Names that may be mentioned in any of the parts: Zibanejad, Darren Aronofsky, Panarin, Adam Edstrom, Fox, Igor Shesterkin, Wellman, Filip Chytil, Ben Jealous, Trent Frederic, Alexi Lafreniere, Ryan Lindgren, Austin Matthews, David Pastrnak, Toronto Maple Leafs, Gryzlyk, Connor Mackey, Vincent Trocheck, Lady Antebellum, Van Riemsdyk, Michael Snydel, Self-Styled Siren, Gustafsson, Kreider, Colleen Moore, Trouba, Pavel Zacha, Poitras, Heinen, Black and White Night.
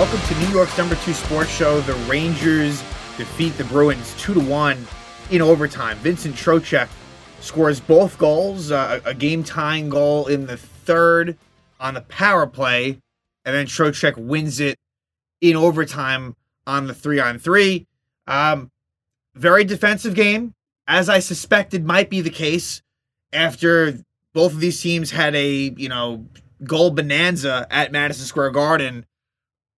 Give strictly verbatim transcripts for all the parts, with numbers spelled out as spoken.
Welcome to New York's number two sports show. The Rangers defeat the Bruins two to one in overtime. Vincent Trocheck scores both goals, uh, a game-tying goal in the third on the power play, and then Trocheck wins it in overtime on the three-on-three. Um, very defensive game, as I suspected might be the case after both of these teams had a, you know, goal bonanza at Madison Square Garden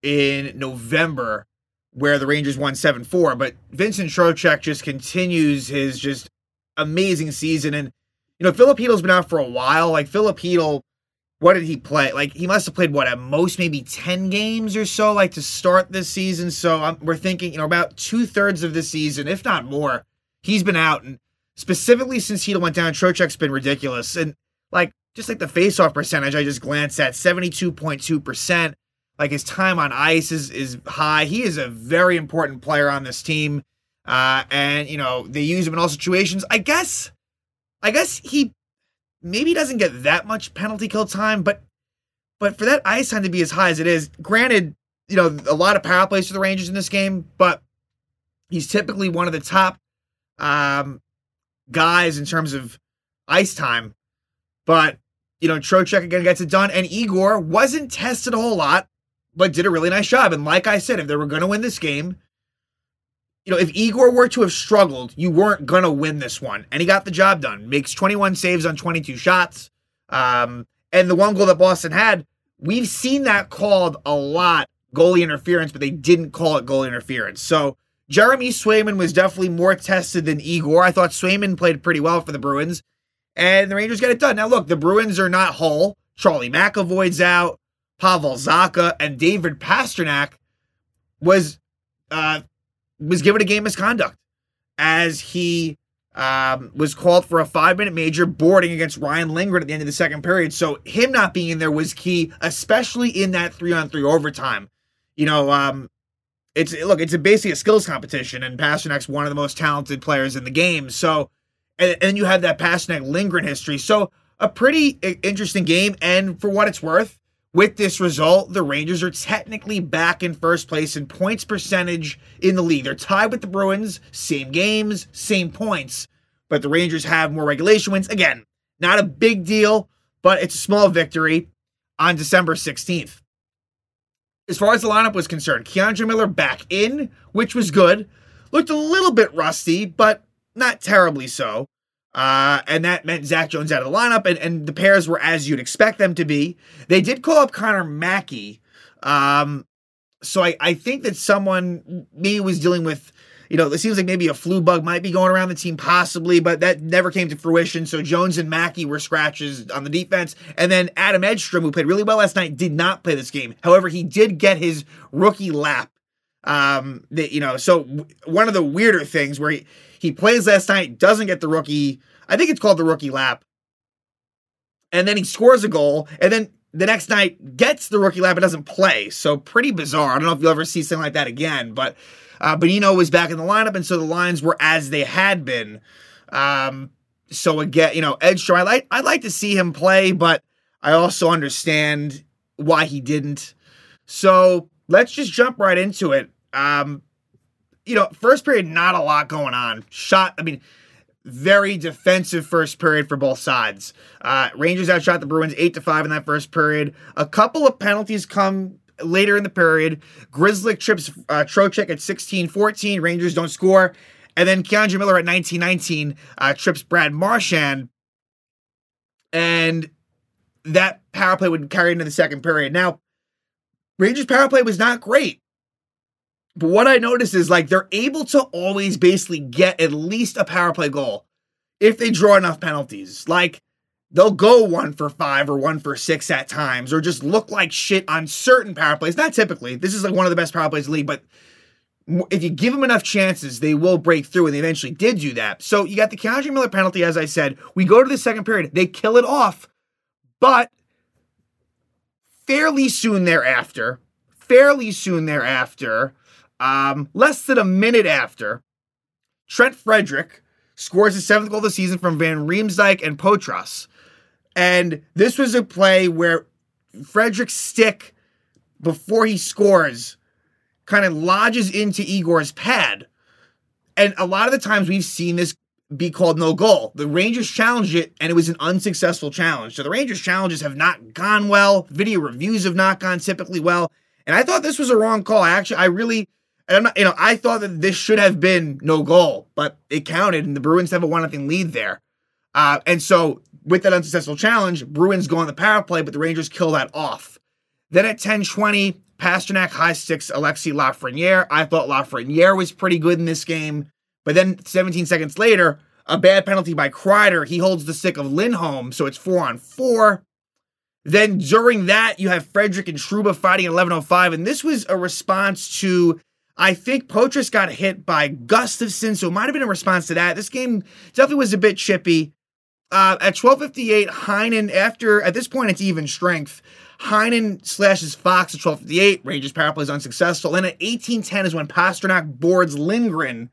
in November, where the Rangers won seven four. But Vincent Trocheck just continues his just amazing season. And, you know, Filip Chytil's been out for a while. Like, Filip Chytil, what did he play? Like, he must have played, what, at most maybe ten games or so, like, to start this season. So um, we're thinking, you know, about two-thirds of the season, if not more, he's been out. And specifically since Chytil went down, Trocheck's been ridiculous. And, like, just like the faceoff percentage I just glanced at, seventy-two point two percent. Like, his time on ice is, is high. He is a very important player on this team. Uh, and, you know, they use him in all situations. I guess, I guess he maybe doesn't get that much penalty kill time, but but for that ice time to be as high as it is, granted, you know, a lot of power plays for the Rangers in this game, but he's typically one of the top um, guys in terms of ice time. But, you know, Trocheck again gets it done. And Igor wasn't tested a whole lot, but did a really nice job. And like I said, if they were going to win this game, you know, if Igor were to have struggled, you weren't going to win this one. And he got the job done. Makes twenty-one saves on twenty-two shots. Um, and the one goal that Boston had, we've seen that called a lot, goalie interference, but they didn't call it goalie interference. So Jeremy Swayman was definitely more tested than Igor. I thought Swayman played pretty well for the Bruins. And the Rangers get it done. Now, look, the Bruins are not whole. Charlie McAvoy's out. Pavel Zacha, and David Pastrnak was uh, was given a game misconduct as he um, was called for a five-minute major boarding against Ryan Lindgren at the end of the second period. So him not being in there was key, especially in that three-on-three overtime. You know, um, it's look, it's a, basically a skills competition, and Pasternak's one of the most talented players in the game. So, and, and you have that Pastrnak-Lindgren history. So a pretty interesting game, and for what it's worth, with this result, the Rangers are technically back in first place in points percentage in the league. They're tied with the Bruins, same games, same points, but the Rangers have more regulation wins. Again, not a big deal, but it's a small victory on December sixteenth. As far as the lineup was concerned, K'Andre Miller back in, which was good. Looked a little bit rusty, but not terribly so. Uh, and that meant Zach Jones out of the lineup, and, and the pairs were as you'd expect them to be. They did call up Connor Mackey. Um, so I, I think that someone maybe was dealing with, you know, it seems like maybe a flu bug might be going around the team possibly, but that never came to fruition. So Jones and Mackey were scratches on the defense. And then Adam Edstrom, who played really well last night, did not play this game. However, he did get his rookie lap. Um, that, you know, so one of the weirder things where he, he plays last night, doesn't get the rookie. I think it's called the rookie lap. And then he scores a goal. And then the next night gets the rookie lap and doesn't play. So pretty bizarre. I don't know if you'll ever see something like that again, but, uh, Benino was back in the lineup. And so the lines were as they had been. Um, so again, you know, Edstrom, I like, I'd like to see him play, but I also understand why he didn't. So let's just jump right into it. Um, You know, first period, not a lot going on. Shot, I mean, very defensive first period for both sides. Uh, Rangers outshot the Bruins eight to five in that first period. A couple of penalties come later in the period. Gryzlyk trips uh, Trocheck at sixteen fourteen. Rangers don't score. And then K'Andre Miller at nineteen nineteen uh, trips Brad Marchand. And that power play would carry into the second period. Now, Rangers' power play was not great. But what I noticed is, like, they're able to always basically get at least a power play goal if they draw enough penalties. Like, they'll go one for five or one for six at times, or just look like shit on certain power plays. Not typically. This is, like, one of the best power plays in the league, but if you give them enough chances, they will break through, and they eventually did do that. So you got the K'Andre Miller penalty, as I said. We go to the second period. They kill it off, but fairly soon thereafter, fairly soon thereafter... Um, less than a minute after, Trent Frederic scores his seventh goal of the season from Van Riemsdyk and Poitras. And this was a play where Frederic's stick before he scores kind of lodges into Igor's pad. And a lot of the times we've seen this be called no goal. The Rangers challenged it, and it was an unsuccessful challenge. So the Rangers challenges have not gone well. Video reviews have not gone typically well. And I thought this was a wrong call. I actually, I really, I'm not, you know, I thought that this should have been no goal, but it counted, and the Bruins have a one nothing lead there. Uh, and so with that unsuccessful challenge, Bruins go on the power play, but the Rangers kill that off. Then at ten twenty, Pastrnak high sticks Alexi Lafreniere. I thought Lafreniere was pretty good in this game. But then seventeen seconds later, a bad penalty by Kreider. He holds the stick of Lindholm, so it's four on four. Then during that, you have Frederic and Trouba fighting at eleven oh five, and this was a response to, I think Poitras got hit by Gustafsson, so it might have been a response to that. This game definitely was a bit chippy. Uh, at twelve fifty-eight, Heinen, after, at this point, it's even strength. Heinen slashes Fox at twelve fifty-eight. Rangers power play is unsuccessful. And at eighteen ten is when Pastrnak boards Lindgren.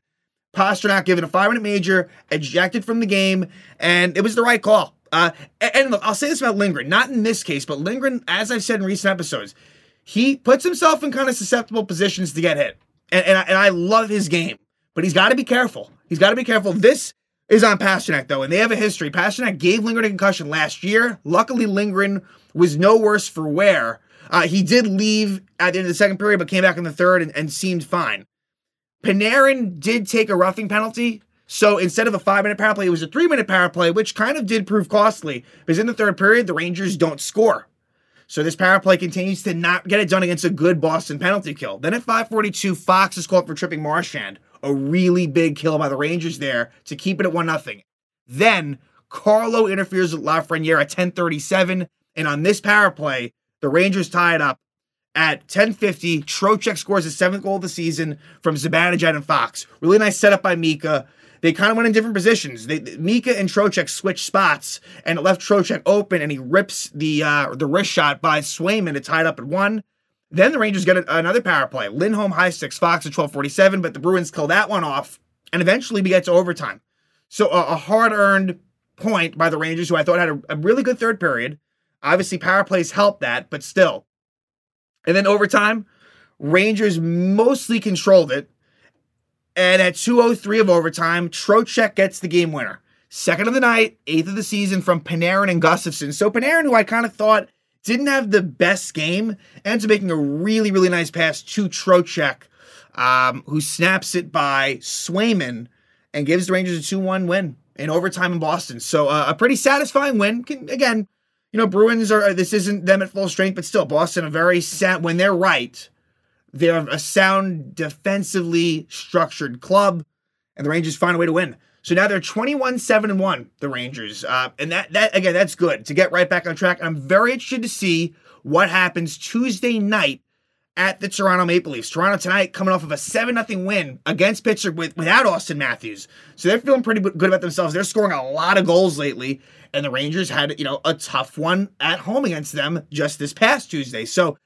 Pastrnak given a five-minute major, ejected from the game, and it was the right call. Uh, and look, I'll say this about Lindgren, not in this case, but Lindgren, as I've said in recent episodes, he puts himself in kind of susceptible positions to get hit. And, and, I, and I love his game, but he's got to be careful. He's got to be careful. This is on Pastrnak, though, and they have a history. Pastrnak gave Lindgren a concussion last year. Luckily, Lindgren was no worse for wear. Uh, he did leave at the end of the second period, but came back in the third and, and seemed fine. Panarin did take a roughing penalty. So instead of a five-minute power play, it was a three-minute power play, which kind of did prove costly. Because in the third period, the Rangers don't score. So this power play continues to not get it done against a good Boston penalty kill. Then at five forty-two, Fox is called for tripping Marchand. A really big kill by the Rangers there to keep it at one nothing. Then Carlo interferes with Lafreniere at ten thirty-seven. And on this power play, the Rangers tie it up. At ten fifty, Trocheck scores his seventh goal of the season from Zibanejad and Fox. Really nice setup by Mika. They kind of went in different positions. They, Mika and Trocheck switched spots, and it left Trocheck open, and he rips the uh, the wrist shot by Swayman to tie it up at one. Then the Rangers get a, another power play. Lindholm high sticks Fox at twelve forty-seven, but the Bruins kill that one off, and eventually we get to overtime. So a, a hard-earned point by the Rangers, who I thought had a, a really good third period. Obviously, power plays helped that, but still. And then overtime, Rangers mostly controlled it. And at two oh three of overtime, Trocheck gets the game winner. Second of the night, eighth of the season from Panarin and Gustafsson. So Panarin, who I kind of thought didn't have the best game, ends up making a really, really nice pass to Trocheck, um, who snaps it by Swayman and gives the Rangers a two one win in overtime in Boston. So uh, a pretty satisfying win. Can, again, you know, Bruins are, this isn't them at full strength, but still, Boston are very sound. When they're right, they're a sound, defensively structured club, and the Rangers find a way to win. So now they're twenty-one seven and one, the Rangers. Uh, and that, that again, that's good to get right back on track. I'm very interested to see what happens Tuesday night at the Toronto Maple Leafs. Toronto tonight coming off of a seven nothing win against Pittsburgh with, without Austin Matthews. So they're feeling pretty good about themselves. They're scoring a lot of goals lately, and the Rangers had, you know, a tough one at home against them just this past Tuesday. So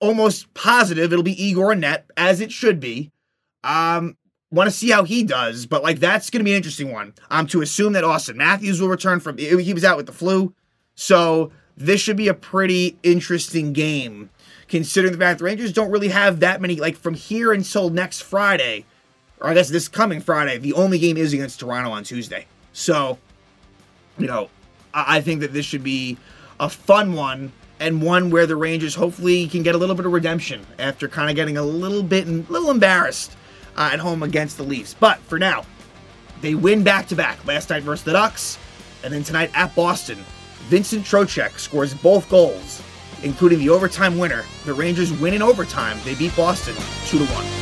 almost positive it'll be Igor in net, as it should be. Um, want to see how he does, but like that's going to be an interesting one. Um, to assume that Austin Matthews will return from, he was out with the flu. So this should be a pretty interesting game, considering the fact the Rangers don't really have that many, like from here until next Friday, or I guess this coming Friday, the only game is against Toronto on Tuesday. So, you know, I think that this should be a fun one, and one where the Rangers hopefully can get a little bit of redemption after kind of getting a little bit, a little embarrassed uh, at home against the Leafs. But for now, they win back-to-back. Last night versus the Ducks, and then tonight at Boston. Vincent Trocheck scores both goals, including the overtime winner. The Rangers win in overtime. They beat Boston two to one.